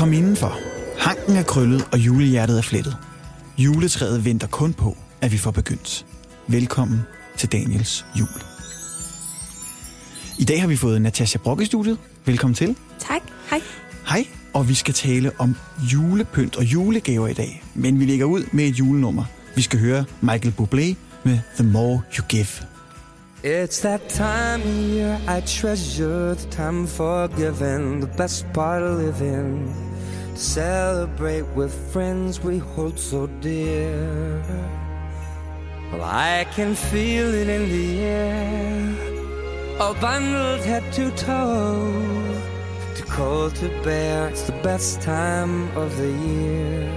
Kom indenfor. Hanken er krøllet, og julehjertet er flettet. Juletræet venter kun på, at vi får begyndt. Velkommen til Daniels Jul. I dag har vi fået Natasja Brock i studiet. Velkommen til. Tak. Hej. Hej, og vi skal tale om julepynt og julegaver i dag. Men vi lægger ud med et julenummer. Vi skal høre Michael Bublé med The More You Give. It's that time of year I treasure, the time for giving, the best part of living. To celebrate with friends we hold so dear. Well, I can feel it in the air. All bundled head to toe, too cold to bear, it's the best time of the year.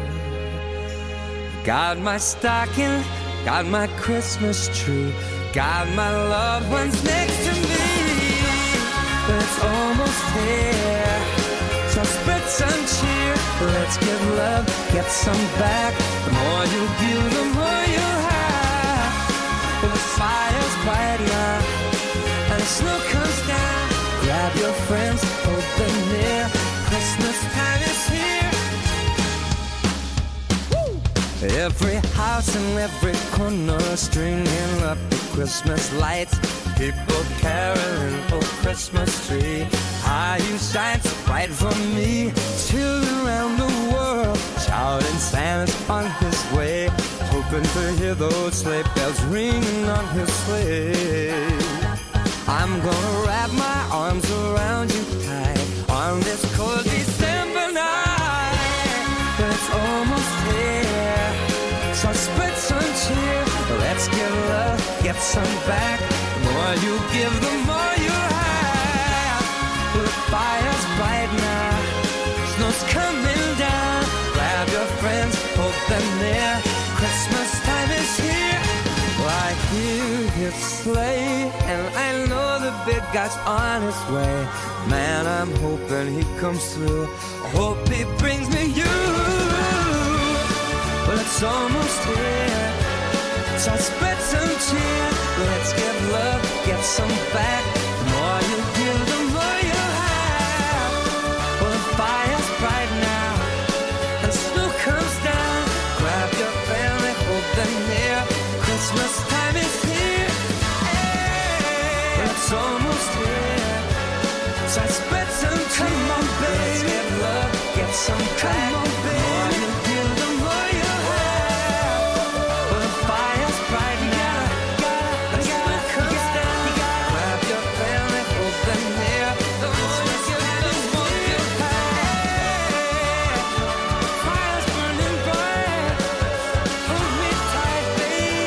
Got my stocking, got my Christmas tree, got my loved ones next to me. It's almost here, so spread some cheer. Let's give love, get some back. The more you give, the more you have. The fire's brighter and the snow comes down. Grab your friends, hold them near. Christmas time is here. Woo! Every house and every corner stringing up the Christmas lights. People caroling for Christmas tree. How you shine so bright for me. Children around the world shouting Santa's on his way, hoping to hear those sleigh bells ringing on his sleigh. I'm gonna wrap my arms around you tight on this cold December night. It's almost here, so spread some cheer. Let's give love, get some back. The more you give, the more you have. The fire's bright now, snow's coming down. Grab your friends, hold them near. Christmas time is here. I hear his sleigh, and I know the big guy's on his way. Man, I'm hoping he comes through. I hope he brings me you. Well, it's almost here, so spread some cheer. Let's give love, get some back. The more you give, the more you have. Well, the fire's bright now, and snow comes down. Grab your family, hold them near. Christmas time is here, hey. It's almost here, so I spread some cheer. Come on, baby, get love, get some crack. Come on, baby, the more you give, the more you have. Well, the fire's bright now, the snow comes down. Grab your family, hold them near. The more you give, the more you have. The fire's burning bright, hold me tight, baby.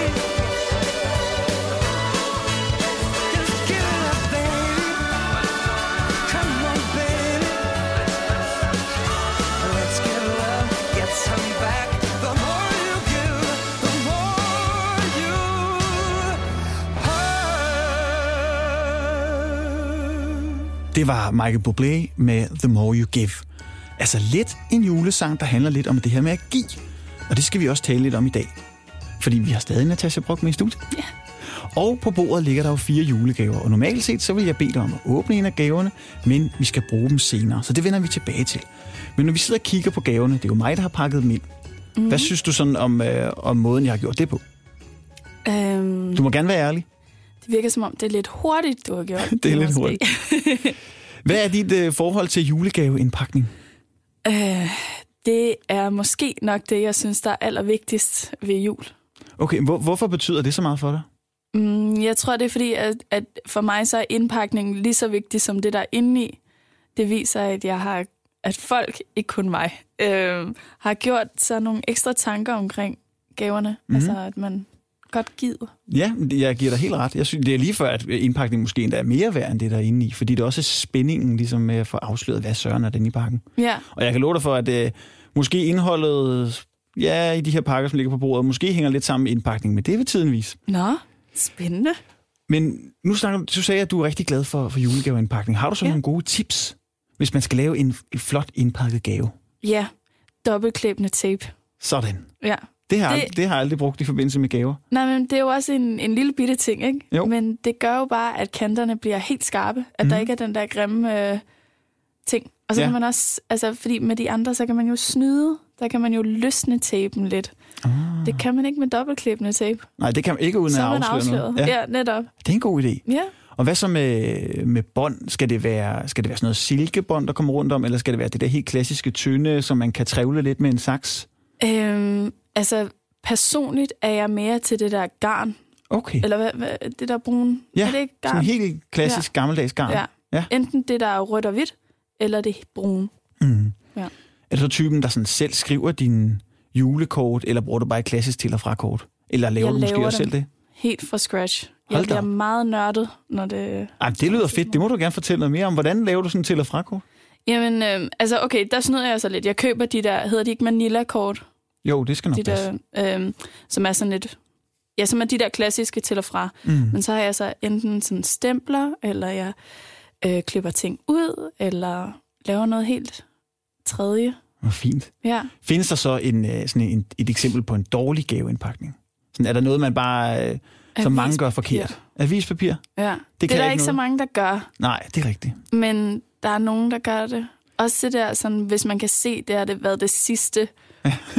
Det var Michael Bublé med The More You Give. Altså lidt en julesang, der handler lidt om det her med at give. Og det skal vi også tale lidt om i dag. Fordi vi har stadig Natasja Brock med i studiet. Ja. Og på bordet ligger der jo 4 julegaver. Og normalt set, så vil jeg bede dig om at åbne en af gaverne, men vi skal bruge dem senere. Så det vender vi tilbage til. Men når vi sidder og kigger på gaverne, det er jo mig, der har pakket dem ind. Mm-hmm. Hvad synes du sådan om måden, jeg har gjort det på? Du må gerne være ærlig. Det virker som om, det er lidt hurtigt, du har gjort. Det er lidt hurtigt. Hvad er dit forhold til julegaveindpakning? Det er måske nok det, jeg synes, der er allervigtigst ved jul. Okay, hvorfor betyder det så meget for dig? Jeg tror, det er fordi, at for mig så er indpakningen lige så vigtig som det, der er inde i. Det viser, at folk, ikke kun mig, har gjort så nogle ekstra tanker omkring gaverne. Mm-hmm. Altså, at man... godt givet. Ja, jeg giver dig helt ret. Jeg synes, det er lige før, at indpakningen måske endda er mere værd, end det, der er inde i. Fordi det også er spændingen ligesom, med at få afsløret, hvad søren er den i pakken. Ja. Og jeg kan love dig for, at måske indholdet i de her pakker, som ligger på bordet, måske hænger lidt sammen med indpakningen, men det vil tiden vise. Nå, spændende. Men nu snakker du sagde, at du er rigtig glad for julegaveindpakning. Har du så nogle gode tips, hvis man skal lave en flot indpakket gave? Ja, dobbeltklæbende tape. Sådan. Ja. Det har jeg aldrig brugt i forbindelse med gaver. Nej, men det er jo også en lille bitte ting, ikke? Jo. Men det gør jo bare, at kanterne bliver helt skarpe. At der ikke er den der grimme ting. Og så kan man også, altså, fordi med de andre, så kan man jo snyde. Der kan man jo løsne tapen lidt. Ah. Det kan man ikke med dobbeltklippende tape. Nej, det kan man ikke uden at afsløre noget. Ja, netop. Det er en god idé. Ja. Og hvad så med bånd? Skal det være sådan noget silkebånd, der kommer rundt om, eller skal det være det der helt klassiske tynde, som man kan trævle lidt med en saks? Altså, personligt er jeg mere til det der garn. Okay. Eller hvad, det der brune? Ja, er det ikke garn? Sådan helt klassisk gammeldags garn. Ja. Ja. Enten det der er rødt og hvidt, eller det brune. Mm. Ja. Er du så typen, der sådan selv skriver din julekort, eller bruger du bare et klassisk til- og frakort? Eller laver du måske også selv det? Helt fra scratch. Jeg bliver meget nørdet, når det... Ej, det lyder fedt. Det må du gerne fortælle noget mere om. Hvordan laver du sådan til- og frakort? Jamen, altså okay, der snyder jeg så lidt. Jeg køber de der, hedder de ikke Manila-kort? Jo, det skal nok de passe. Der, som er sådan lidt... Ja, som er de der klassiske til- og fra. Mm. Men så har jeg så enten sådan stempler, eller jeg klipper ting ud, eller laver noget helt tredje. Hvor fint. Ja. Findes der så et eksempel på en dårlig gaveindpakning? Sådan, er der noget, man bare... som mange gør forkert. Avispapir? Ja. Det er der ikke så mange, der gør. Nej, det er rigtigt. Men der er nogen, der gør det. Også det der, sådan, hvis man kan se, det har det været det sidste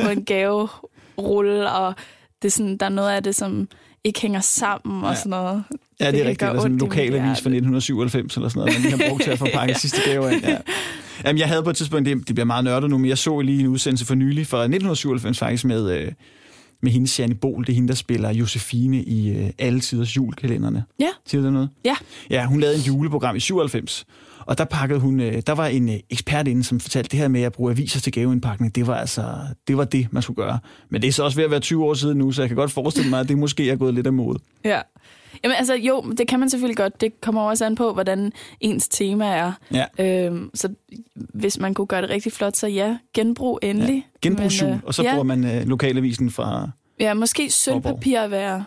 på en gaverulle, og det er sådan, der er noget af det, som ikke hænger sammen og sådan noget. Ja, det er rigtigt. Der er sådan en lokalavis fra 1997 eller sådan noget, man lige har brugt til at forpakke sidste gave af. Ja. Jamen, jeg havde på et tidspunkt, det bliver meget nørdet nu, men jeg så lige en udsendelse for nylig fra 1997 faktisk med... med hendes Janne Bol, det er hende, der spiller Josefine i alle tiders julekalenderne. Ja. Siger du noget? Ja. Ja, hun lavede en juleprogram i 97, og der pakkede hun, der var en ekspert inde, som fortalte det her med at bruge aviser til gaveindpakning. Det var det, man skulle gøre. Men det er så også ved at være 20 år siden nu, så jeg kan godt forestille mig, at det måske er gået lidt af mode. Ja. Jamen altså, jo, det kan man selvfølgelig godt. Det kommer også an på, hvordan ens tema er. Ja. Så hvis man kunne gøre det rigtig flot, så ja, genbrug endelig. Ja. Genbrugshjul, og så bruger man lokalavisen fra... Ja, måske sølvpapir er værre.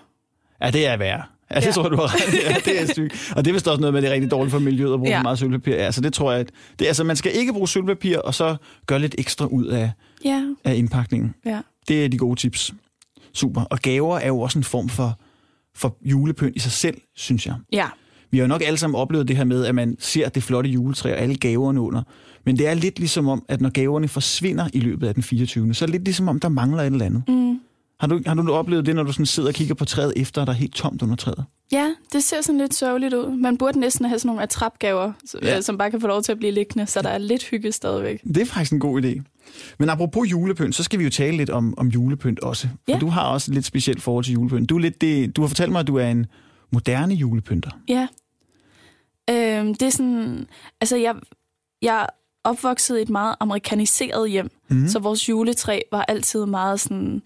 Ja, det er værre. Ja, det tror du har ret. Ja, det er sygt. Og det er vist også noget med, det er rigtig dårligt for miljøet at bruge for meget sølvpapir. Ja, så det tror jeg, at det, altså, man skal ikke bruge sølvpapir, og så gøre lidt ekstra ud af indpakningen. Ja. Det er de gode tips. Super. Og gaver er jo også en form for julepynt i sig selv, synes jeg. Ja. Vi har jo nok alle sammen oplevet det her med, at man ser det flotte juletræ og alle gaverne under. Men det er lidt ligesom om, at når gaverne forsvinder i løbet af den 24. så er det lidt ligesom om, der mangler et eller andet. Mm. Har du oplevet det, når du sådan sidder og kigger på træet efter, og der er helt tomt under træet? Ja, det ser sådan lidt sørgeligt ud. Man burde næsten have sådan nogle attrapgaver, som bare kan få lov til at blive liggende, så der er lidt hygge stadigvæk. Det er faktisk en god idé. Men apropos julepynt, så skal vi jo tale lidt om julepynt også. Ja. For du har også lidt specielt forhold til julepynt. Du har fortalt mig, at du er en moderne julepynter. Ja. Det er sådan... Altså, jeg opvoksede i et meget amerikaniseret hjem, så vores juletræ var altid meget sådan...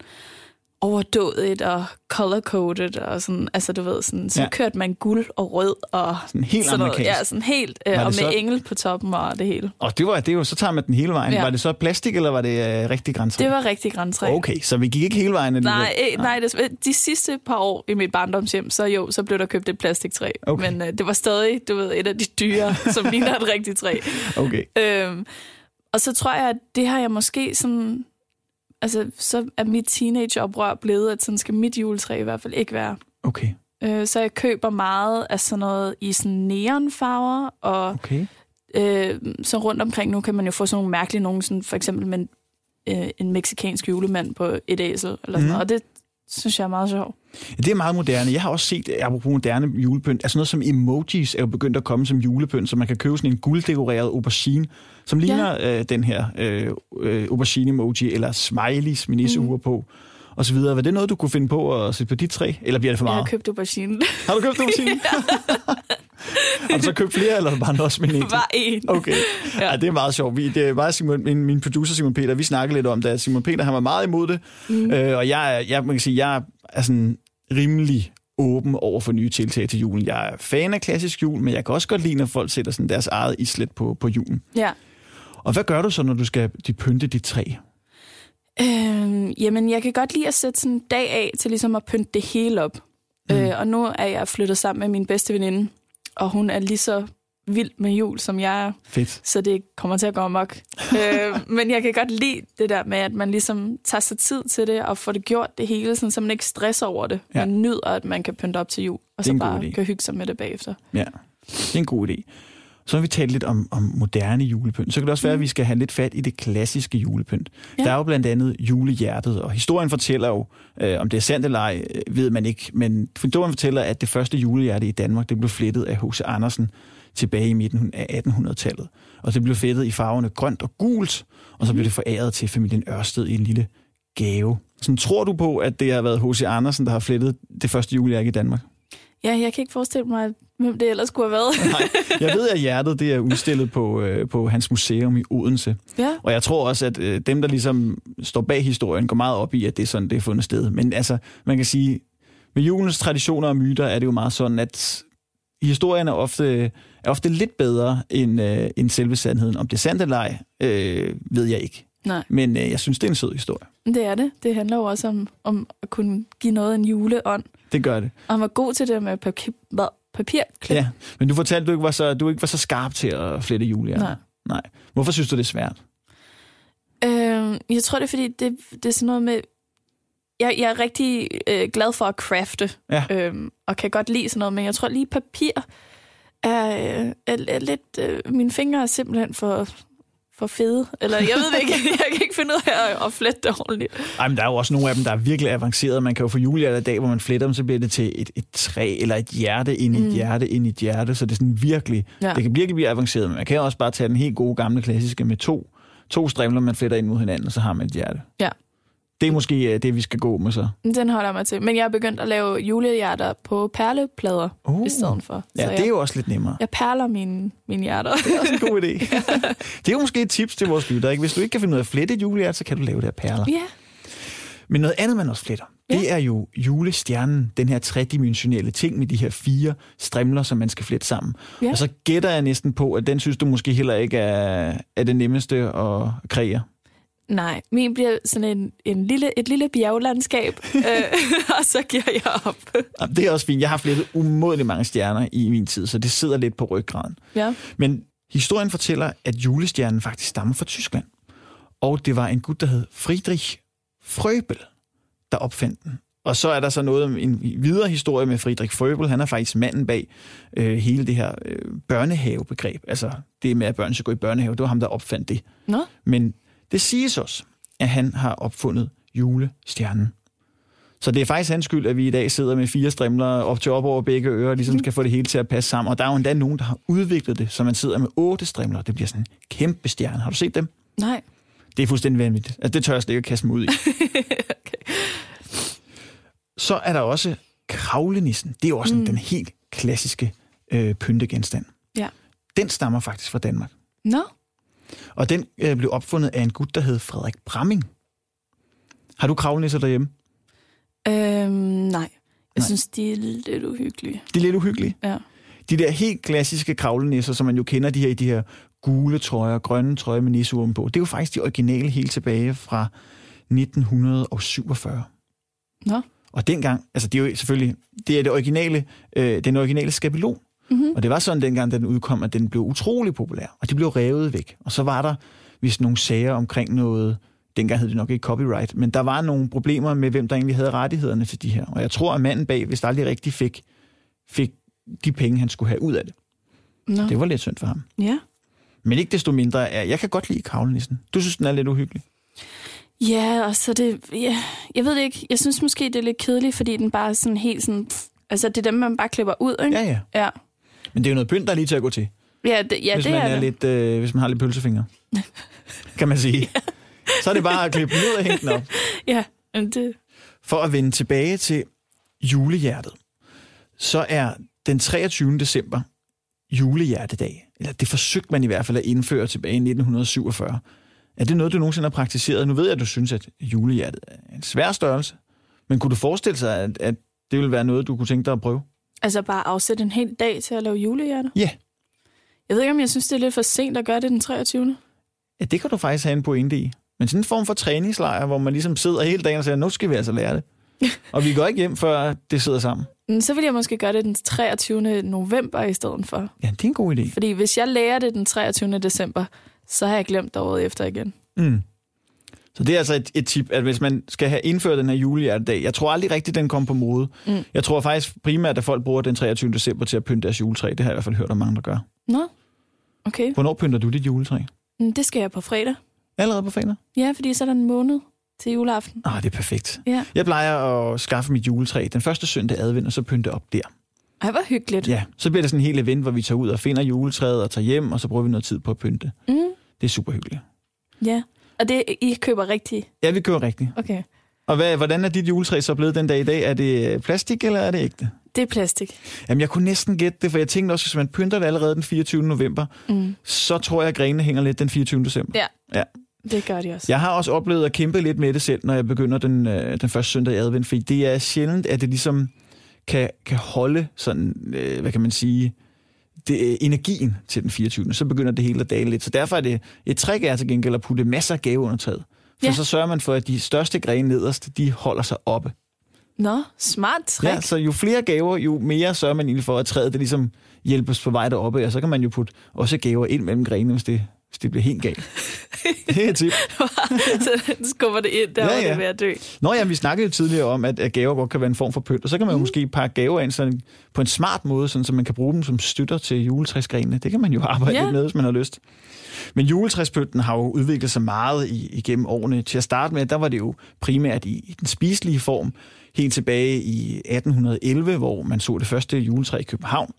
overdådigt og color-coded og sådan, altså du ved, sådan, så kørte man guld og rød og sådan helt sådan noget, sådan helt, og med så... engel på toppen og det hele. Og det var så tager man den hele vejen. Ja. Var det så plastik, eller var det rigtig grantræ? Det var rigtig grantræ. Okay, så vi gik ikke hele vejen? Nej, de sidste par år i mit barndomshjem, så blev der købt et plastiktræ. Okay. Men det var stadig, du ved, et af de dyre, som ligner et rigtigt træ. Okay. Og så tror jeg, at det har jeg måske sådan... Altså, så er mit teenageoprør blevet, at sådan skal mit juletræ i hvert fald ikke være. Okay. Så jeg køber meget af sådan noget i sådan neonfarver, og så rundt omkring nu kan man jo få sådan nogle mærkelige nogen, sådan for eksempel med en mexicansk julemand på et æsel, eller sådan noget, og det synes jeg er meget sjovt. Ja, det er meget moderne. Jeg har også set, apropos moderne julepynt, altså noget som emojis er jo begyndt at komme som julepynt, så man kan købe sådan en gulddekoreret aubergine, som ligner den her aubergine-emoji, eller smileys med nisseure på, og så videre. Var det noget, du kunne finde på at sætte på dit træ? Eller bliver det for meget? Jeg har købt aubergine. Har du købt aubergine? Har du så købt flere, eller bare også med en? Bare en. Okay. Ja. Ej, det er meget sjovt. Det er meget min producer Simon Peter, vi snakkede lidt om det. Simon Peter, han var meget imod det, og jeg man kan sige, jeg er sådan rimelig åben over for nye tiltag til julen. Jeg er fan af klassisk jul, men jeg kan også godt lide, når folk sætter sådan deres eget islet på julen. Ja. Og hvad gør du så, når du skal pynte dit træ? Jamen, jeg kan godt lide at sætte sådan en dag af til ligesom at pynte det hele op. Og nu er jeg flyttet sammen med min bedste veninde, og hun er lige så vild med jul, som jeg er. Fedt. Så det kommer til at gå amok. Men jeg kan godt lide det der med, at man ligesom tager sig tid til det, og får det gjort det hele, sådan, så man ikke stresser over det. Ja. Man nyder, at man kan pynte op til jul, og så bare kan hygge sig med det bagefter. Ja, det er en god idé. Så har vi talt lidt om moderne julepynt. Så kan det også være, at vi skal have lidt fat i det klassiske julepynt. Ja. Der er jo blandt andet julehjertet, og historien fortæller jo, om det er sandt eller ej, ved man ikke. Men historien fortæller, at det første julehjerte i Danmark, det blev flettet af H.C. Andersen tilbage i midten af 1800-tallet. Og det blev flettet i farverne grønt og gult, og så blev det foræret til familien Ørsted i en lille gave. Så tror du på, at det har været H.C. Andersen, der har flettet det første julehjerte i Danmark? Ja, jeg kan ikke forestille mig, hvem det ellers skulle have været. Nej, jeg ved, at hjertet det er udstillet på hans museum i Odense. Ja. Og jeg tror også, at dem, der ligesom står bag historien, går meget op i, at det er sådan, det er fundet sted. Men altså, man kan sige, med julens traditioner og myter er det jo meget sådan, at historien er ofte lidt bedre end selve sandheden. Om det er sandt eller ej, ved jeg ikke. Nej. Men jeg synes, det er en sød historie. Det er det. Det handler jo også om at kunne give noget en juleånd. Det gør det. Og han var god til det med papirklip. Ja, men du fortalte, du ikke var så skarp til at flette julehjertet. Nej. Hvorfor synes du, det er svært? Jeg tror, det er, fordi det er sådan noget med... Jeg er rigtig glad for at crafte, og kan godt lide sådan noget, men jeg tror lige papir er lidt... mine fingre er simpelthen for fede, eller jeg ved ikke, jeg kan ikke finde ud af at flette det ordentligt. Ej, men der er jo også nogle af dem, der er virkelig avancerede. Man kan jo få julehjerter i dag, hvor man fletter dem, så bliver det til et træ, eller et hjerte ind i et hjerte ind i et hjerte, så det er sådan virkelig, det kan virkelig blive avanceret, men man kan også bare tage den helt gode, gamle, klassiske med to strimler, man fletter ind mod hinanden, og så har man et hjerte. Ja. Det er måske det, vi skal gå med så. Den holder mig til. Men jeg er begyndt at lave julehjerter på perleplader i stedet for. Ja, så det er jo også lidt nemmere. Jeg perler mine hjerter. Det er også en god idé. Ja. Det er jo måske et tips til vores lytter. Hvis du ikke kan finde ud af at flette et julehjerte, så kan du lave det af perler. Ja. Men noget andet, man også fletter, det er jo julestjernen. Den her tredimensionelle ting med de her 4 strimler, som man skal flette sammen. Ja. Og så gætter jeg næsten på, at den synes du måske heller ikke er det nemmeste at kreere. Nej, min bliver sådan et lille bjerglandskab, og så giver jeg op. Jamen, det er også fint. Jeg har flettet umådeligt mange stjerner i min tid, så det sidder lidt på ryggraden. Ja. Men historien fortæller, at julestjernen faktisk stammer fra Tyskland. Og det var en gut, der hed Friedrich Froebel, der opfandt den. Og så er der så noget en videre historie med Friedrich Froebel. Han er faktisk manden bag hele det her børnehavebegreb. Altså det med, at børn skal gå i børnehave, det var ham, der opfandt det. Nå. Men det siges også, at han har opfundet julestjernen. Så det er faktisk hans skyld, at vi i dag sidder med 4 strimler op over begge ører, og ligesom skal få det hele til at passe sammen. Og der er jo endda nogen, der har udviklet det, så man sidder med 8 strimler. Det bliver sådan en kæmpe stjerne. Har du set dem? Nej. Det er fuldstændig vanvittigt. Altså, det tør jeg slet ikke at kaste mig ud i. Okay. Så er der også kraglenissen. Det er jo også den helt klassiske pyntegenstand. Ja. Den stammer faktisk fra Danmark. Nå. No. Og den blev opfundet af en gut, der hed Frederik Bramming. Har du kravlenisser derhjemme? Nej. Jeg synes, de er lidt uhyggelige. De er lidt uhyggelige? Ja. De der helt klassiske kravlenisser, som man jo kender, de her gule trøjer, grønne trøjer med nisseurmen på, det er jo faktisk de originale helt tilbage fra 1947. Nå. Og dengang, altså det er jo selvfølgelig, det er det originale, den originale skabelon. Mm-hmm. Og det var sådan dengang, da den udkom, at den blev utrolig populær, og det blev revet væk. Og så var der vist nogle sager omkring noget, dengang hed det nok ikke copyright, men der var nogle problemer med, hvem der egentlig havde rettighederne til de her. Og jeg tror, at manden bag, hvis aldrig rigtig fik de penge, han skulle have ud af det. No. Det var lidt synd for ham. Yeah. Men ikke desto mindre, jeg kan godt lide kraglenissen. Du synes, den er lidt uhyggelig? Ja, og så det... Ja, jeg ved det ikke. Jeg synes måske, det er lidt kedeligt, fordi den bare sådan helt sådan... Altså, det er dem, man bare klipper ud, ikke? Ja. Men det er jo noget pynt, der er lige til at gå til. Ja, hvis man har lidt pølsefingre, kan man sige. Ja. Så er det bare at klippe den ud og hænge den op. Ja, det... For at vende tilbage til julehjertet, så er den 23. december julehjertedag. Eller det forsøgte man i hvert fald at indføre tilbage i 1947. Er det noget, du nogensinde har praktiseret? Nu ved jeg, at du synes, at julehjertet er en svær størrelse. Men kunne du forestille sig, at det ville være noget, du kunne tænke dig at prøve? Altså bare afsætte en hel dag til at lave julehjerter? Ja. Yeah. Jeg ved ikke, om jeg synes, det er lidt for sent at gøre det den 23. Ja, det kan du faktisk have en pointe i. Men sådan en form for træningslejr, hvor man ligesom sidder hele dagen og siger, nu skal vi altså lære det. Og vi går ikke hjem, før det sidder sammen. Så vil jeg måske gøre det den 23. november i stedet for. Ja, det er en god idé. Fordi hvis jeg lærer det den 23. december, så har jeg glemt året efter igen. Mm. Så det er altså et tip, at hvis man skal have indført den her julehjertedag, jeg tror aldrig rigtigt, den kom på mode. Mm. Jeg tror faktisk primært, at folk bruger den 23. december til at pynte deres juletræ. Det har jeg i hvert fald hørt om mange, der gør. Nå. Okay. Hvornår pynter du dit juletræ? Det skal jeg på fredag. Allerede på fredag? Ja, fordi så er der en måned til juleaften. Ah, det er perfekt. Ja. Jeg plejer at skaffe mit juletræ den første søndag advent, og så pynte op der. Ej, hvor hyggeligt. Ja, så bliver det sådan en hel event, hvor vi tager ud og finder juletræet og tager hjem, og så bruger vi noget tid på at pynte. Mm. Det er super hyggeligt. Ja, og det, I køber rigtigt? Ja, vi køber rigtigt. Okay. Og hvordan er dit juletræ så blevet den dag i dag? Er det plastik, eller er det ægte? Det er plastik. Jamen, jeg kunne næsten gætte det, for jeg tænkte også, at hvis man pynter det allerede den 24. november, så tror jeg, at grenene hænger lidt den 24. december. Ja, det gør de også. Jeg har også oplevet at kæmpe lidt med det selv, når jeg begynder den første søndag i advent, fordi det er sjældent, at det ligesom kan holde sådan, hvad kan man sige, energien til den 24. Så begynder det hele at dale lidt. Så derfor er det et trick er til gengæld at putte masser af gave under taget. For så sørger man for, at de største grene nederst, de holder sig oppe. Nå, smart trick. Ja, så jo flere gaver, jo mere sørger man egentlig for, at træet det ligesom hjælpes på vej deroppe, og så kan man jo putte også gaver ind mellem grenene, hvis det bliver helt galt. Det er et tip. Så skubber det ind, der var det ved at dø. Nå ja, vi snakkede jo tidligere om, at gaver godt kan være en form for pynt, og så kan man jo måske pakke gaver ind sådan, på en smart måde, sådan, så man kan bruge dem som støtter til juletræsgrenene. Det kan man jo arbejde lidt med, hvis man har lyst. Men juletræspynten har jo udviklet sig meget igennem årene. Til at starte med, der var det jo primært i den spiselige form, helt tilbage i 1811, hvor man så det første juletræ i København.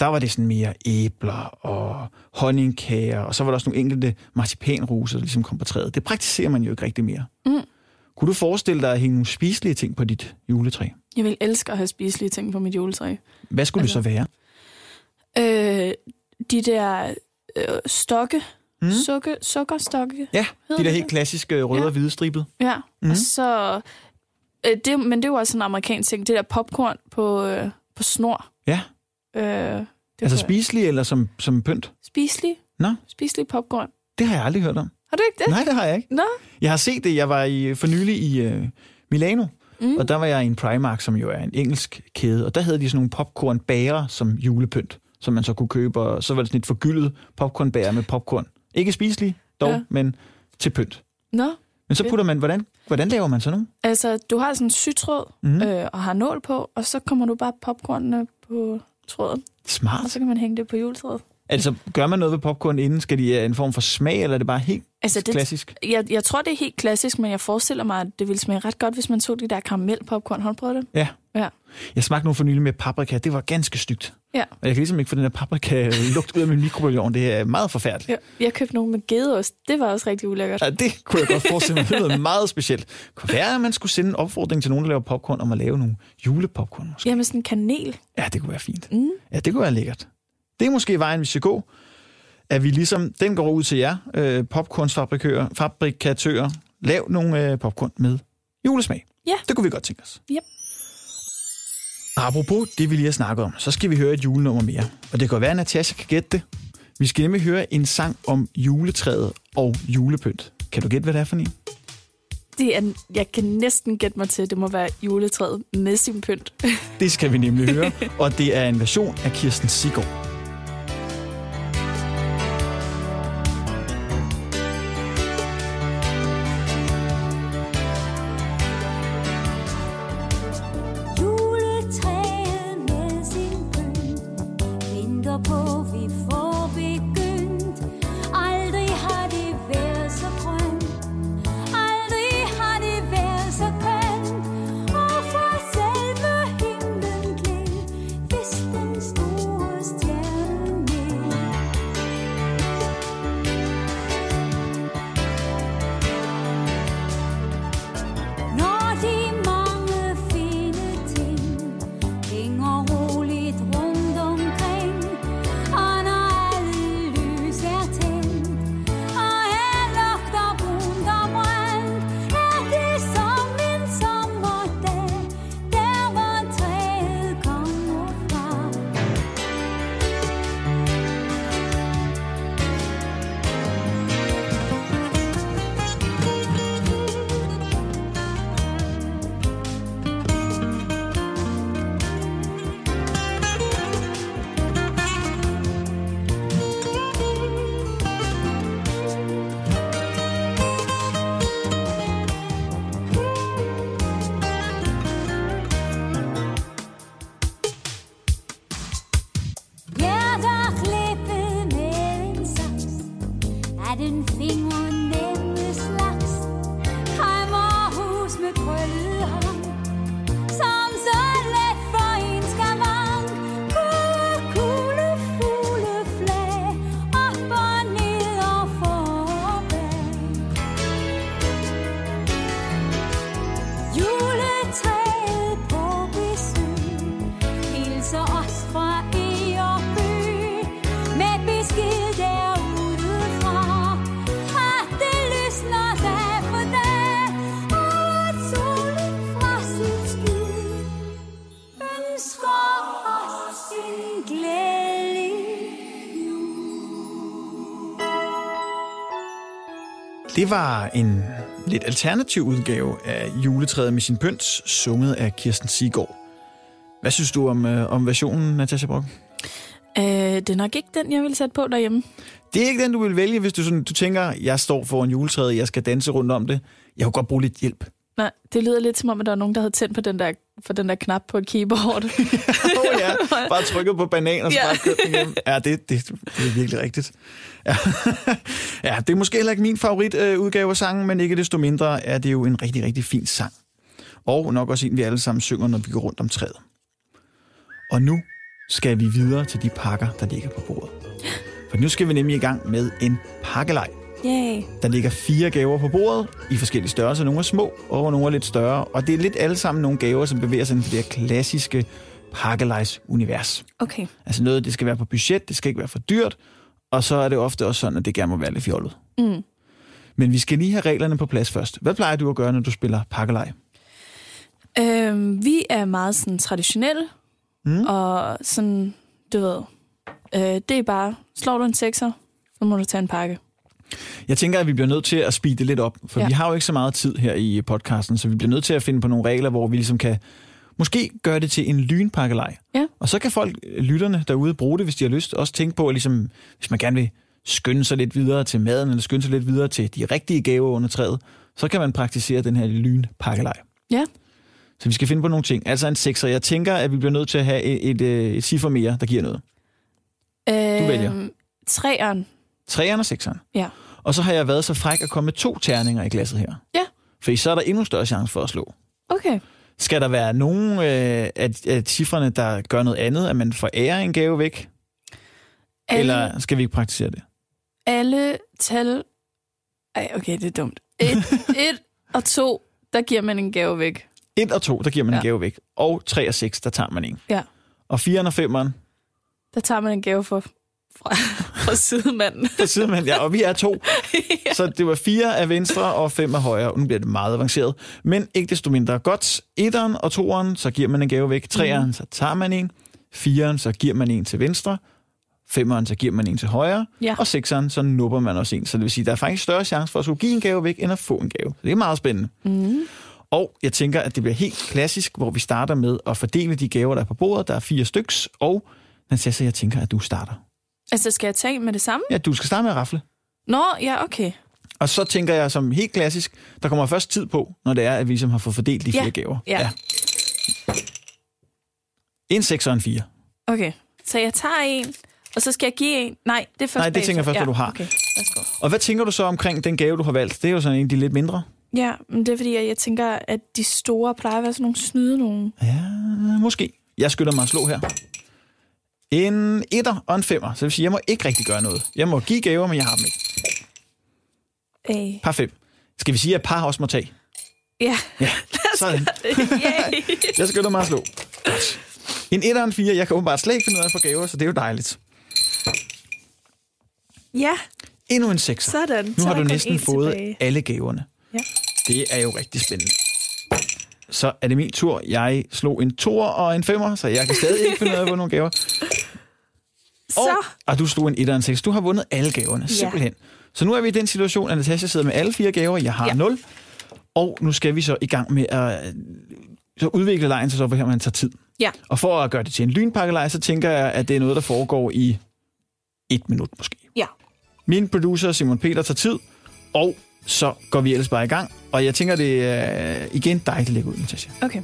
Der var det sådan mere æbler og honningkager, og så var der også nogle enkelte marcipanroser, der ligesom kom på træet. Det praktiserer man jo ikke rigtig mere. Mm. Kunne du forestille dig at hænge nogle spiselige ting på dit juletræ? Jeg vil elske at have spiselige ting på mit juletræ. Hvad skulle det så være? De der stokke, sukkerstokke. Ja, de der helt klassiske røde og hvide stribet. Ja, og så... men det er jo også en amerikansk ting, det der popcorn på snor. Ja. Altså spiselig eller som pynt? Spiselig. Nå? Spiselig popcorn. Det har jeg aldrig hørt om. Har du ikke det? Nej, det har jeg ikke. Nå? Jeg har set det. Jeg var for nylig i Milano, og der var jeg i en Primark, som jo er en engelsk kæde, og der havde de sådan nogle popcornbager som julepynt, som man så kunne købe, og så var det sådan et forgyldet popcornbager med popcorn. Ikke spiselig, dog, men til pynt. Nå? Men så putter man, hvordan laver man så nogen? Altså, du har sådan en sytråd og har nål på, og så kommer du bare popcornene på tråden. Smart. Og så kan man hænge det på juletræet. Altså, gør man noget ved popcorn inden? Skal de have en form for smag, eller er det bare helt klassisk? Jeg tror, det er helt klassisk, men jeg forestiller mig, at det ville smage ret godt, hvis man tog de der karamel-popcorn. Har du prøvet det? Ja. Jeg smagte nogle for nylig med paprika. Det var ganske stygt. Ja. Og jeg kan ligesom ikke få den der paprika-lugt ud af min mikrobølgeovn. Det er meget forfærdeligt. Ja. Jeg købte nogle med gedeost. Det var også rigtig ulækkert. Ja, det kunne jeg godt forestille mig. Det lyder meget specielt. Kunne være, at man skulle sende en opfordring til nogen, der laver popcorn, om at lave nogle julepopcorn måske. Ja, med sådan en kanel. Ja, det kunne være fint. Mm. Ja, det kunne være lækkert. Det er måske vejen, vi skal gå, at vi ligesom, den går ud til jer, popcornsfabrikatører, lav nogle popcorn med julesmag. Ja. Det kunne vi godt tænke os. Ja. Apropos det, vi lige har snakket om, så skal vi høre et julenummer mere. Og det kan være, at Natasja kan gætte det. Vi skal nemlig høre en sang om juletræet og julepynt. Kan du gætte, hvad det er for en? Jeg kan næsten gætte mig til, at det må være juletræet med sin pynt. Det skal vi nemlig høre, og det er en version af Kirsten Siggaard. Store stjerne. er den fingernemme slags. Frem over hus med krøllet hånd, som så let for en skavang. Kugle, fugle, flag, op og ned og forbag. Juletræet på besøg hilser os fra E og Ø med besked der. Det var en lidt alternativ udgave af Juletræet med sin pynt, sunget af Kirsten Siggaard. Hvad synes du om versionen, Natasja Brock? Det er nok ikke den, jeg ville sætte på derhjemme. Det er ikke den, du vil vælge, hvis du tænker, jeg står foran juletræet, jeg skal danse rundt om det. Jeg kunne godt bruge lidt hjælp. Nej, det lyder lidt som om, at der var nogen, der havde tændt på den der knap på et keyboard. Oh ja, bare trykket på banan og så bare købt den hjem. Ja, det er virkelig rigtigt. Ja. Ja, det er måske heller ikke min favoritudgave af sangen, men ikke desto mindre er det jo en rigtig, rigtig fin sang. Og nok også en, vi alle sammen synger, når vi går rundt om træet. Og nu skal vi videre til de pakker, der ligger på bordet. For nu skal vi nemlig i gang med en pakkelej. Yay. Der ligger 4 gaver på bordet i forskellige størrelser. Nogle er små, og nogle er lidt større. Og det er lidt alle sammen nogle gaver, som bevæger sig inden for det klassiske pakkelejs-univers. Okay. Altså noget, det skal være på budget, det skal ikke være for dyrt. Og så er det ofte også sådan, at det gerne må være lidt fjollet. Mm. Men vi skal lige have reglerne på plads først. Hvad plejer du at gøre, når du spiller pakkelej? Vi er meget sådan traditionelle. Mm. Og sådan, du ved, det er bare, slår du en 6'er, så må du tage en pakke. Jeg tænker, at vi bliver nødt til at speede det lidt op, for vi har jo ikke så meget tid her i podcasten, så vi bliver nødt til at finde på nogle regler, hvor vi ligesom kan måske gøre det til en lynpakkelej. Ja. Og så kan folk, lytterne derude, bruge det, hvis de har lyst. Også tænke på, at ligesom, hvis man gerne vil skynde sig lidt videre til maden, eller skynde sig lidt videre til de rigtige gaver under træet, så kan man praktisere den her lynpakkelej. Ja. Så vi skal finde på nogle ting. Altså en 6'er. Jeg tænker, at vi bliver nødt til at have et ciffer mere, der giver noget. Du vælger. 3'eren. 3'eren og 6'eren? Ja. Og så har jeg været så fræk at komme med 2 terninger i glasset her. Ja. For så er der endnu større chance for at slå. Okay. Skal der være nogen af cifrene, der gør noget andet, at man får ære en gave væk? Eller skal vi ikke praktisere det? Alle tal... Ej, okay, det er dumt. 1 og 2, der giver man en gave væk. 1 og 2, der giver man en gave væk. Og 3 og 6, der tager man en. Ja. Og 4'eren og 5'eren? Der tager man en gave for... Fra sidemanden. Fra sidemanden, ja. Og vi er 2. Ja. Så det var 4 af venstre og 5 af højre. Nu bliver det meget avanceret. Men ikke desto mindre godt. 1'eren og 2'eren, så giver man en gave væk. 3'eren, så tager man en. 4'eren, så giver man en til venstre. 5'eren, så giver man en til højre. Ja. Og 6'eren, så nupper man også en. Så det vil sige, at der er faktisk større chance for at skulle give en gave væk, end at få en gave. Så det er meget spændende. Mm. Og jeg tænker, at det bliver helt klassisk, hvor vi starter med at fordele de gaver, der er på bordet. Der er 4 styks. Og Natasja, jeg tænker, at du starter. Altså, skal jeg tage med det samme? Ja, du skal starte med at rafle. Nå, ja, okay. Og så tænker jeg som helt klassisk, der kommer først tid på, når det er, at vi som har fået fordelt de 4 gaver. Ja. 1 6'er og en 4. Okay, så jeg tager en, og så skal jeg give en. Nej, det er først. Nej, det tænker jeg først, hvad du har. Okay. Og hvad tænker du så omkring den gave, du har valgt? Det er jo sådan en, de lidt mindre. Ja, men det er fordi, jeg tænker, at de store plejer at være sådan nogle snyde nogen. Ja, måske. Jeg skynder mig at slå her. En 1'er og en 5'er. Så det vil sige, jeg må ikke rigtig gøre noget. Jeg må give gaver, men jeg har dem ikke. Ej. Par 5. Skal vi sige, at par også må tage? Ja. Ja, sådan. Jeg skynder mig at slå. En 1'er og en 4'er. Jeg kan åbenbart slet ikke finde ud af at få gaver, så det er jo dejligt. Ja. Endnu en 6'er. Sådan. Nu har du næsten fået alle gaverne. Ja. Det er jo rigtig spændende. Så er det min tur. Jeg slog en 2'er og en 5'er, så jeg kan stadig ikke finde ud af at få nogle gaver. Og du slog en 1'er og en 6'er. Du har vundet alle gaverne, simpelthen. Så nu er vi i den situation, at Natasja sidder med alle 4 gaver. Jeg har 0. Og nu skal vi så i gang med at så udvikle lejen, så hvor man tager tid. Ja. Og for at gøre det til en lynpakkeleje, så tænker jeg, at det er noget, der foregår i 1 minut måske. Ja. Min producer Simon Peter tager tid, og så går vi ellers bare i gang. Og jeg tænker, det er igen dig, der lægger ud, Natasja. Okay.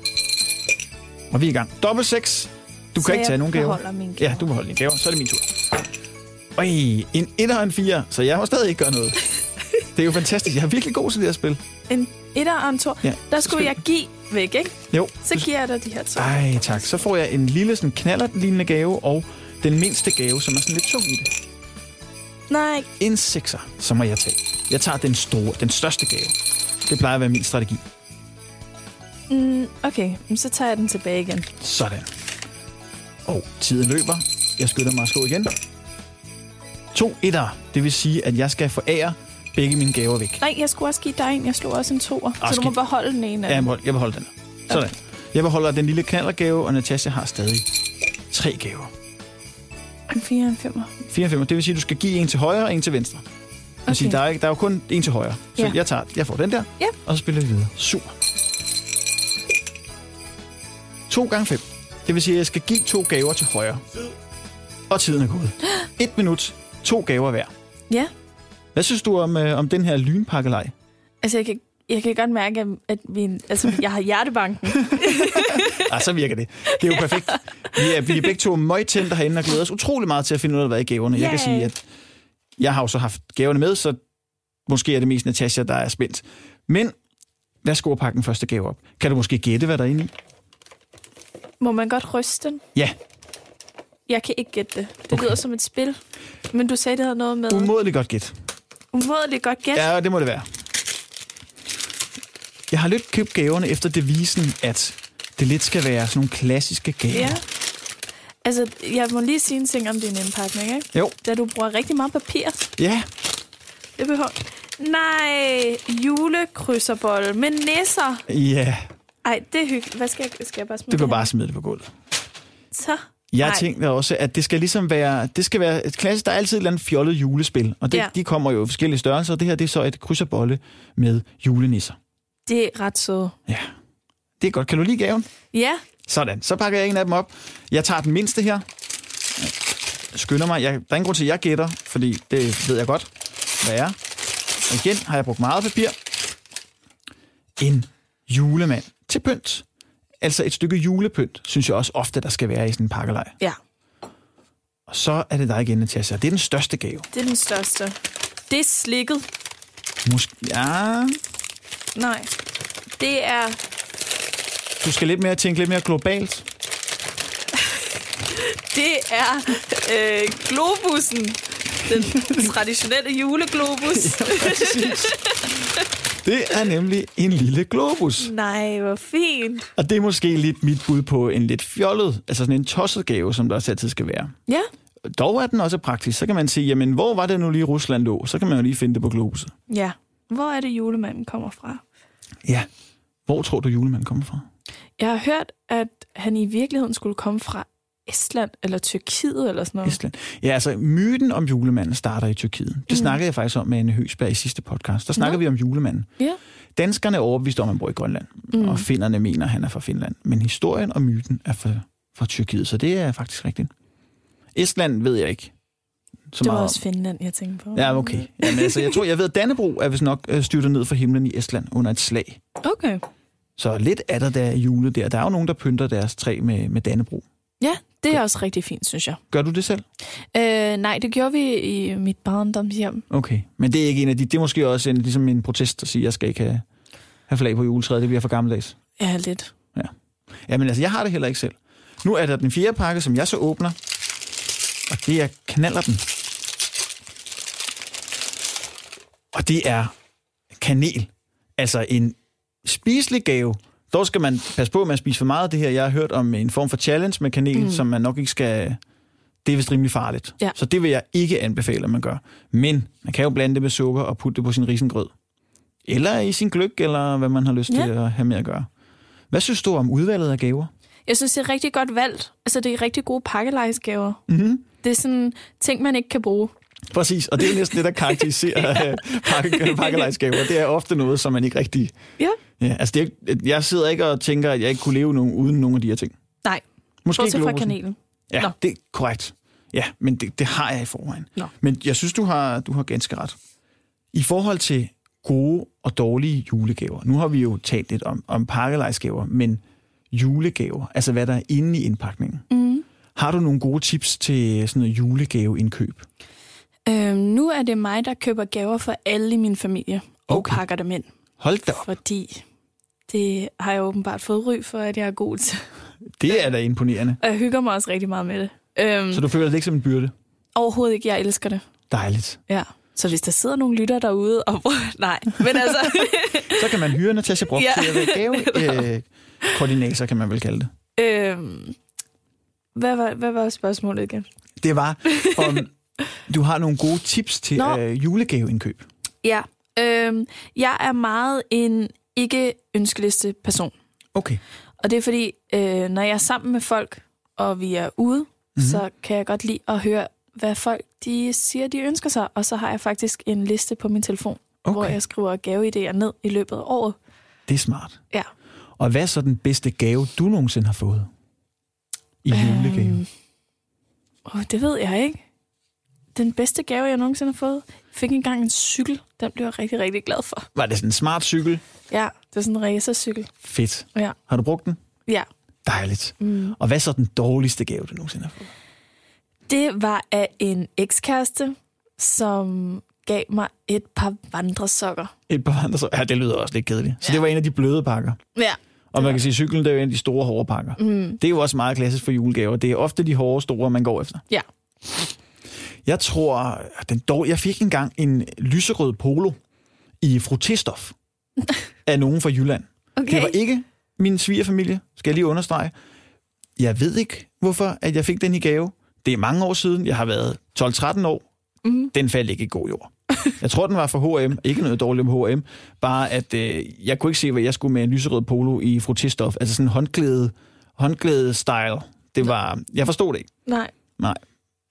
Og vi er i gang. Dobbelt 6. Du så kan ikke tage nogen gaver. Jeg beholder mine gaver. Ja, du beholder dine gaver. Så er det min tur. Øj, en 1 og en 4, så jeg har stadig ikke gjort noget. Det er jo fantastisk. Jeg er virkelig god til det her spil. En 1 og en 2. Ja, der skulle jeg give væk, ikke? Jo. Så giver jeg dig de her 2. Ej, tak. Så får jeg en lille sådan knallert-lignende gave, og den mindste gave, som er sådan lidt tung i det. Nej. En 6'er, så må jeg tage. Jeg tager den store, den største gave. Det plejer at være min strategi. Okay, så tager jeg den tilbage igen. Sådan. Og tiden løber. Jeg skynder mig at slå igen. 2 1'er. Det vil sige, at jeg skal forære begge mine gaver væk. Nej, jeg skulle også give dig en. Jeg slog også en 2'er. Så du må beholde den ene af dem. Ja, jeg beholder den. Sådan. Okay. Jeg beholder den lille knallergave, og Natasja har stadig 3 gaver. En 4 og en 5'er. 4 og 5'er. Det vil sige, at du skal give en til højre og en til venstre. Okay. Man siger, der er jo kun en til højre. Så ja. Jeg får den der, ja. Og så spiller vi videre. Super. 2 gange 5. Det vil sige, at jeg skal give 2 gaver til højre. Og tiden er gået. 1 minut, 2 gaver hver. Ja. Hvad synes du om den her lynpakkelej? Altså, jeg kan godt mærke, at jeg har hjertebanken. Ah, så virker det. Det er jo perfekt. Vi er begge to møgtændte herinde og glæder os utrolig meget til at finde ud af, hvad er gaverne. Jeg kan sige, at jeg har jo så haft gaverne med, så måske er det mest Natasja, der er spændt. Men lad os gå og pakke den første gave op. Kan du måske gætte, hvad der er inde i? Må man godt ryste den? Ja. Jeg kan ikke gætte det. Det lyder som et spil. Men du sagde, det havde noget med... Umådeligt godt gæt. Umådeligt godt gæt? Ja, det må det være. Jeg har lidt købt gaverne efter devisen, at det lidt skal være sådan nogle klassiske gaver. Ja. Altså, jeg må lige sige en ting om din indpakning, ikke? Jo. Da du bruger rigtig meget papir. Ja. Det behøver... Nej, julekrydserbolle med nisser. Ja. Ej, det er hyggeligt. Hvad skal jeg bare smide det? Du kan bare smide det på gulvet. Så? Jeg tænkte også, at det skal ligesom være... Det skal være et klassisk... Der er altid et eller andet fjollet julespil. Og det, ja. De kommer jo i forskellige størrelser. Det her, det er så et krydserbolle med julenisser. Det er ret søde. Ja. Det er godt. Kan du lide gaven? Ja. Sådan. Så pakker jeg en af dem op. Jeg tager den mindste her. Jeg skynder mig. Der er ingen grund til, at jeg gætter, fordi det ved jeg godt, hvad er. Og igen har jeg brugt meget papir. En julemand til pynt. Altså et stykke julepynt, synes jeg også ofte, der skal være i sådan en pakkelej. Ja. Og så er det dig igen, Natasja. Det er den største gave. Det er den største. Det er slikket. Ja. Nej. Det er... Du skal lidt mere tænke lidt mere globalt. Det er globussen. Den traditionelle juleglobus. Ja, præcis. Det er nemlig en lille globus. Nej, hvor fint. Og det er måske lidt mit bud på en lidt fjollet, altså sådan en tosset gave, som der også altid skal være. Ja. Dog er den også praktisk. Så kan man sige, jamen hvor var det nu lige Rusland lå? Så kan man jo lige finde det på globuset. Ja. Hvor er det julemanden kommer fra? Ja. Hvor tror du julemanden kommer fra? Jeg har hørt, at han i virkeligheden skulle komme fra Estland eller Tyrkiet eller sådan noget. Estland. Ja, altså myten om julemanden starter i Tyrkiet. Det snakkede jeg faktisk om med Anne Høsberg i sidste podcast. Der snakkede vi om julemanden. Yeah. Danskerne er overbevist om, at han bor i Grønland. Og finnerne mener, at han er fra Finland. Men historien og myten er fra Tyrkiet, så det er faktisk rigtigt. Estland ved jeg ikke. Så det var også Finland, jeg tænkte på. Ja, okay. Jamen, altså, jeg tror, jeg ved, at Dannebrog er vist nok styrtet ned fra himlen i Estland under et slag. Okay. Så lidt af der er jule der. Der er jo nogen, der pynter deres træ med Dannebrog. Ja, det er også rigtig fint, synes jeg. Gør du det selv? Nej, det gjorde vi i mit barndomshjem. Okay, men det er ikke en af de... Det er måske også ligesom en protest at sige, at jeg skal ikke have flag på juletræet. Det bliver for gammeldags. Ja, lidt. Ja. Jamen altså, jeg har det heller ikke selv. Nu er der den 4. pakke, som jeg så åbner. Og det er knallerten. Og det er kanel. Altså en spiselig gave. Dog skal man passe på med at spise for meget af det her. Jeg har hørt om en form for challenge med kanel, som man nok ikke skal... Det er vist rimelig farligt. Ja. Så det vil jeg ikke anbefale, at man gør. Men man kan jo blande det med sukker og putte det på sin risengrød. Eller i sin gløgg, eller hvad man har lyst til at have med at gøre. Hvad synes du om udvalget af gaver? Jeg synes, det er rigtig godt valgt. Altså, det er rigtig gode pakkelejsgaver. Mm-hmm. Det er sådan ting, man ikke kan bruge. Præcis, og det er næsten det, der karakteriserer pakkelejsgaver. Det er ofte noget, som man ikke rigtig... Ja, altså jeg sidder ikke og tænker, at jeg ikke kunne leve uden nogen af de her ting. Nej, måske fra kanelen. Ja, nå. Det er korrekt. Ja, men det har jeg i forvejen. Nå. Men jeg synes, du har ganske ret. I forhold til gode og dårlige julegaver. Nu har vi jo talt lidt om pakkelejsgaver, men julegaver, altså hvad der er inde i indpakningen. Har du nogle gode tips til sådan noget julegaveindkøb? Nu er det mig, der køber gaver for alle i min familie og pakker dem ind. Hold da op. Fordi det har jeg åbenbart fået ry for, at jeg er god til. Det er da imponerende. Og jeg hygger mig også rigtig meget med det. Så du føler det ikke som en byrde? Overhovedet ikke. Jeg elsker det. Dejligt. Ja. Så hvis der sidder nogle lytter derude og... Nej, men altså... så kan man hyre Natasja Brock til at være gavekoordinator, kan man vel kalde det. Hvad var spørgsmålet igen? Det var, om du har nogle gode tips til julegaveindkøb. Ja. Jeg er meget en ikke-ønskeliste person. Okay. Og det er fordi, når jeg er sammen med folk, og vi er ude, så kan jeg godt lide at høre, hvad folk de siger, de ønsker sig. Og så har jeg faktisk en liste på min telefon, hvor jeg skriver gaveidéer ned i løbet af året. Det er smart. Ja. Og hvad er så den bedste gave, du nogensinde har fået i julegave? Det ved jeg ikke. Den bedste gave, jeg nogensinde har fået, fik engang en cykel. Den blev jeg rigtig, rigtig glad for. Var det sådan en smart cykel? Ja, det var sådan en racercykel. Fedt. Ja. Har du brugt den? Ja. Dejligt. Mm. Og hvad er så den dårligste gave, du nogensinde har fået? Det var af en ekskæreste, som gav mig et par vandresokker. Et par vandresokker? Ja, det lyder også lidt kedeligt. Så det var en af de bløde pakker. Ja. Og man kan sige, at cyklen det er jo en af de store, hårde pakker. Mm. Det er jo også meget klassisk for julegaver. Det er ofte de hårde, store, man går efter. Ja. Jeg tror, jeg fik engang en lyserød polo i frottestof af nogen fra Jylland. Okay. Det var ikke min svigerfamilie, skal jeg lige understrege. Jeg ved ikke, hvorfor at jeg fik den i gave. Det er mange år siden. Jeg har været 12-13 år. Mm. Den faldt ikke i god jord. Jeg tror, den var fra H&M. Ikke noget dårligt med H&M. Bare at jeg kunne ikke se, hvad jeg skulle med en lyserød polo i frottestof. Altså sådan en håndklæde-style. Det var... Jeg forstod det ikke. Nej.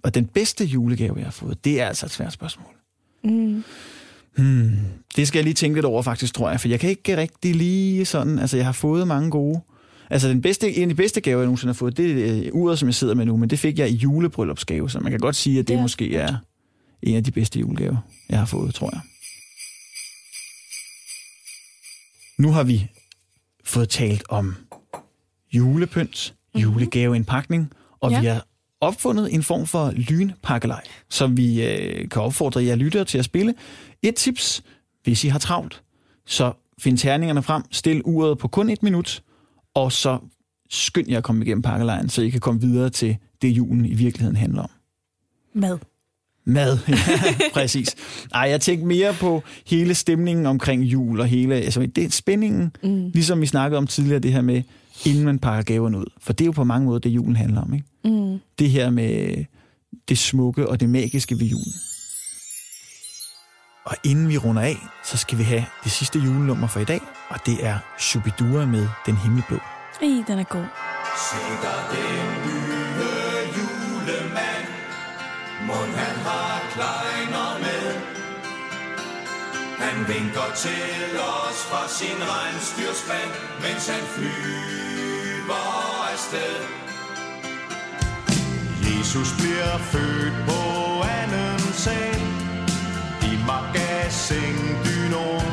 Og den bedste julegave, jeg har fået, det er altså et svært spørgsmål. Mm. Det skal jeg lige tænke lidt over, faktisk, tror jeg. For jeg kan ikke rigtig lige sådan... Altså, jeg har fået mange gode... Altså, en af de bedste gaver, jeg nogensinde har fået, det er uret, som jeg sidder med nu, men det fik jeg i julebryllupsgave, så man kan godt sige, at det måske er en af de bedste julegaver, jeg har fået, tror jeg. Nu har vi fået talt om julepynt, julegaveindpakning, og vi har opfundet en form for lynpakkelej, som vi kan opfordre jer lyttere til at spille. Et tips, hvis I har travlt, så find terningerne frem, stil uret på kun 1 minut, og så skynd jer at komme igennem pakkelejen, så I kan komme videre til det, julen i virkeligheden handler om. Mad, ja, præcis. Ej, jeg tænkte mere på hele stemningen omkring jul og hele... Altså, det er spændingen, ligesom vi snakkede om tidligere, det her med, inden man pakker gaverne ud. For det er jo på mange måder det, julen handler om, ikke? Mm. Det her med det smukke og det magiske ved julen. Og inden vi runder af, så skal vi have det sidste julenummer for i dag, og det er Shu-bi-dua med Den Himmelblå. Den er god. Sikker den nye julemand, mund han har kleiner med. Han vinker til os fra sin regnstyrspand, mens han flyver afsted. Jesus bliver født på anden sal. Magasindynoen.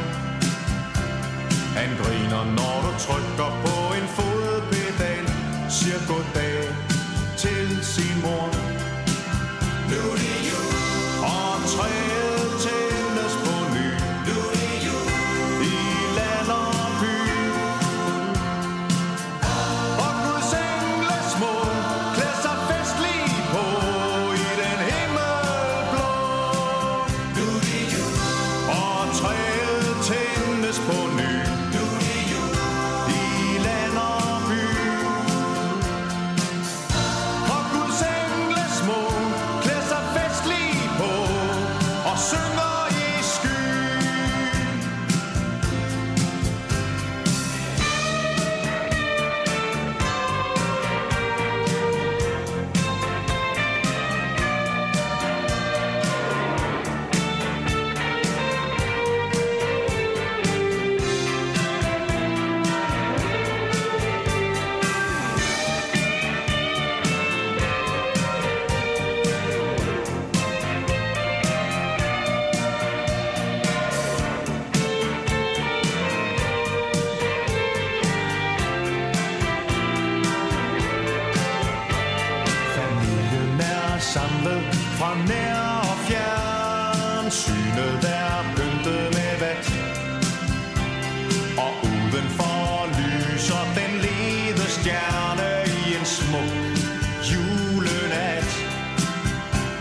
Han griner, når du trykker på en fodpedal, siger goddag til sin mor. Nu er det jul, og træet tændes på ny. Nu er det jul, i land og by. Og Guds engle små klæder sig festligt på i den himmelblå. Nu er det jul. Træet tændes på ny. Nu er det jul i land og by. Og Guds engle små klæder sig festligt på og synger i skyen. være pyntet med vat. Og udenfor lyser den lede stjerne i en smuk julenat.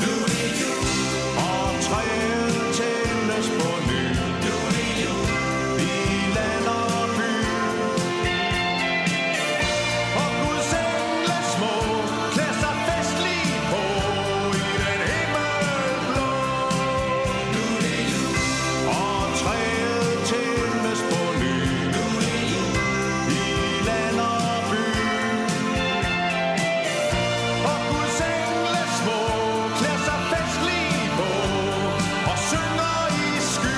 Nu er det jul, og træet tændes på ny. Nu er det jul, i land og by. Og Guds engle små klæder sig festligt på i den himmelblå. Nu er det jul, og træet tændes på ny. Nu er det jul, i land og by. Og Guds engle små klæder sig festligt på og synger i sky.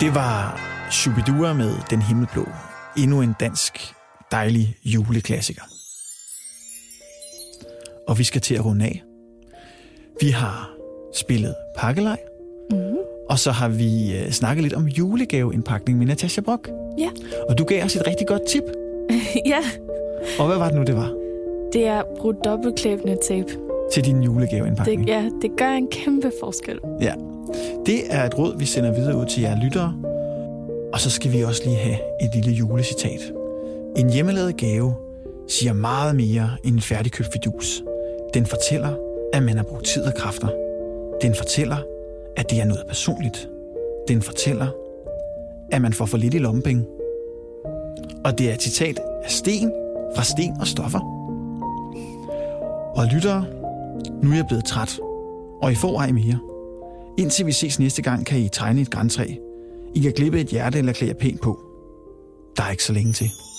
Det var Shu-bi-dua med Den Himmelblå. Endnu en dansk dejlig juleklassiker. Og vi skal til at runde af. Vi har spillet pakkelej, og så har vi snakket lidt om julegaveindpakning med Natasja Brock. Ja. Og du gav os et rigtig godt tip. Ja, Og hvad var det nu, det var? det er brug dobbeltklæbende tape. Til din julegaveindpakning? Ja, det gør en kæmpe forskel. Ja. Det er et råd, vi sender videre ud til jer lyttere. Og så skal vi også lige have et lille julecitat. En hjemmelavet gave siger meget mere end en færdigkøbt fidus. Den fortæller, at man har brugt tid og kræfter. Den fortæller, at det er noget personligt. Den fortæller, at man får for lidt i lommepenge. Og det er et citat af Sten fra Sten og Stoffer. Og lyttere, nu er jeg blevet træt, og I får ej mere. Indtil vi ses næste gang, kan I tegne et grantræ. I kan klippe et hjerte eller klæde jer pænt på. Der er ikke så længe til.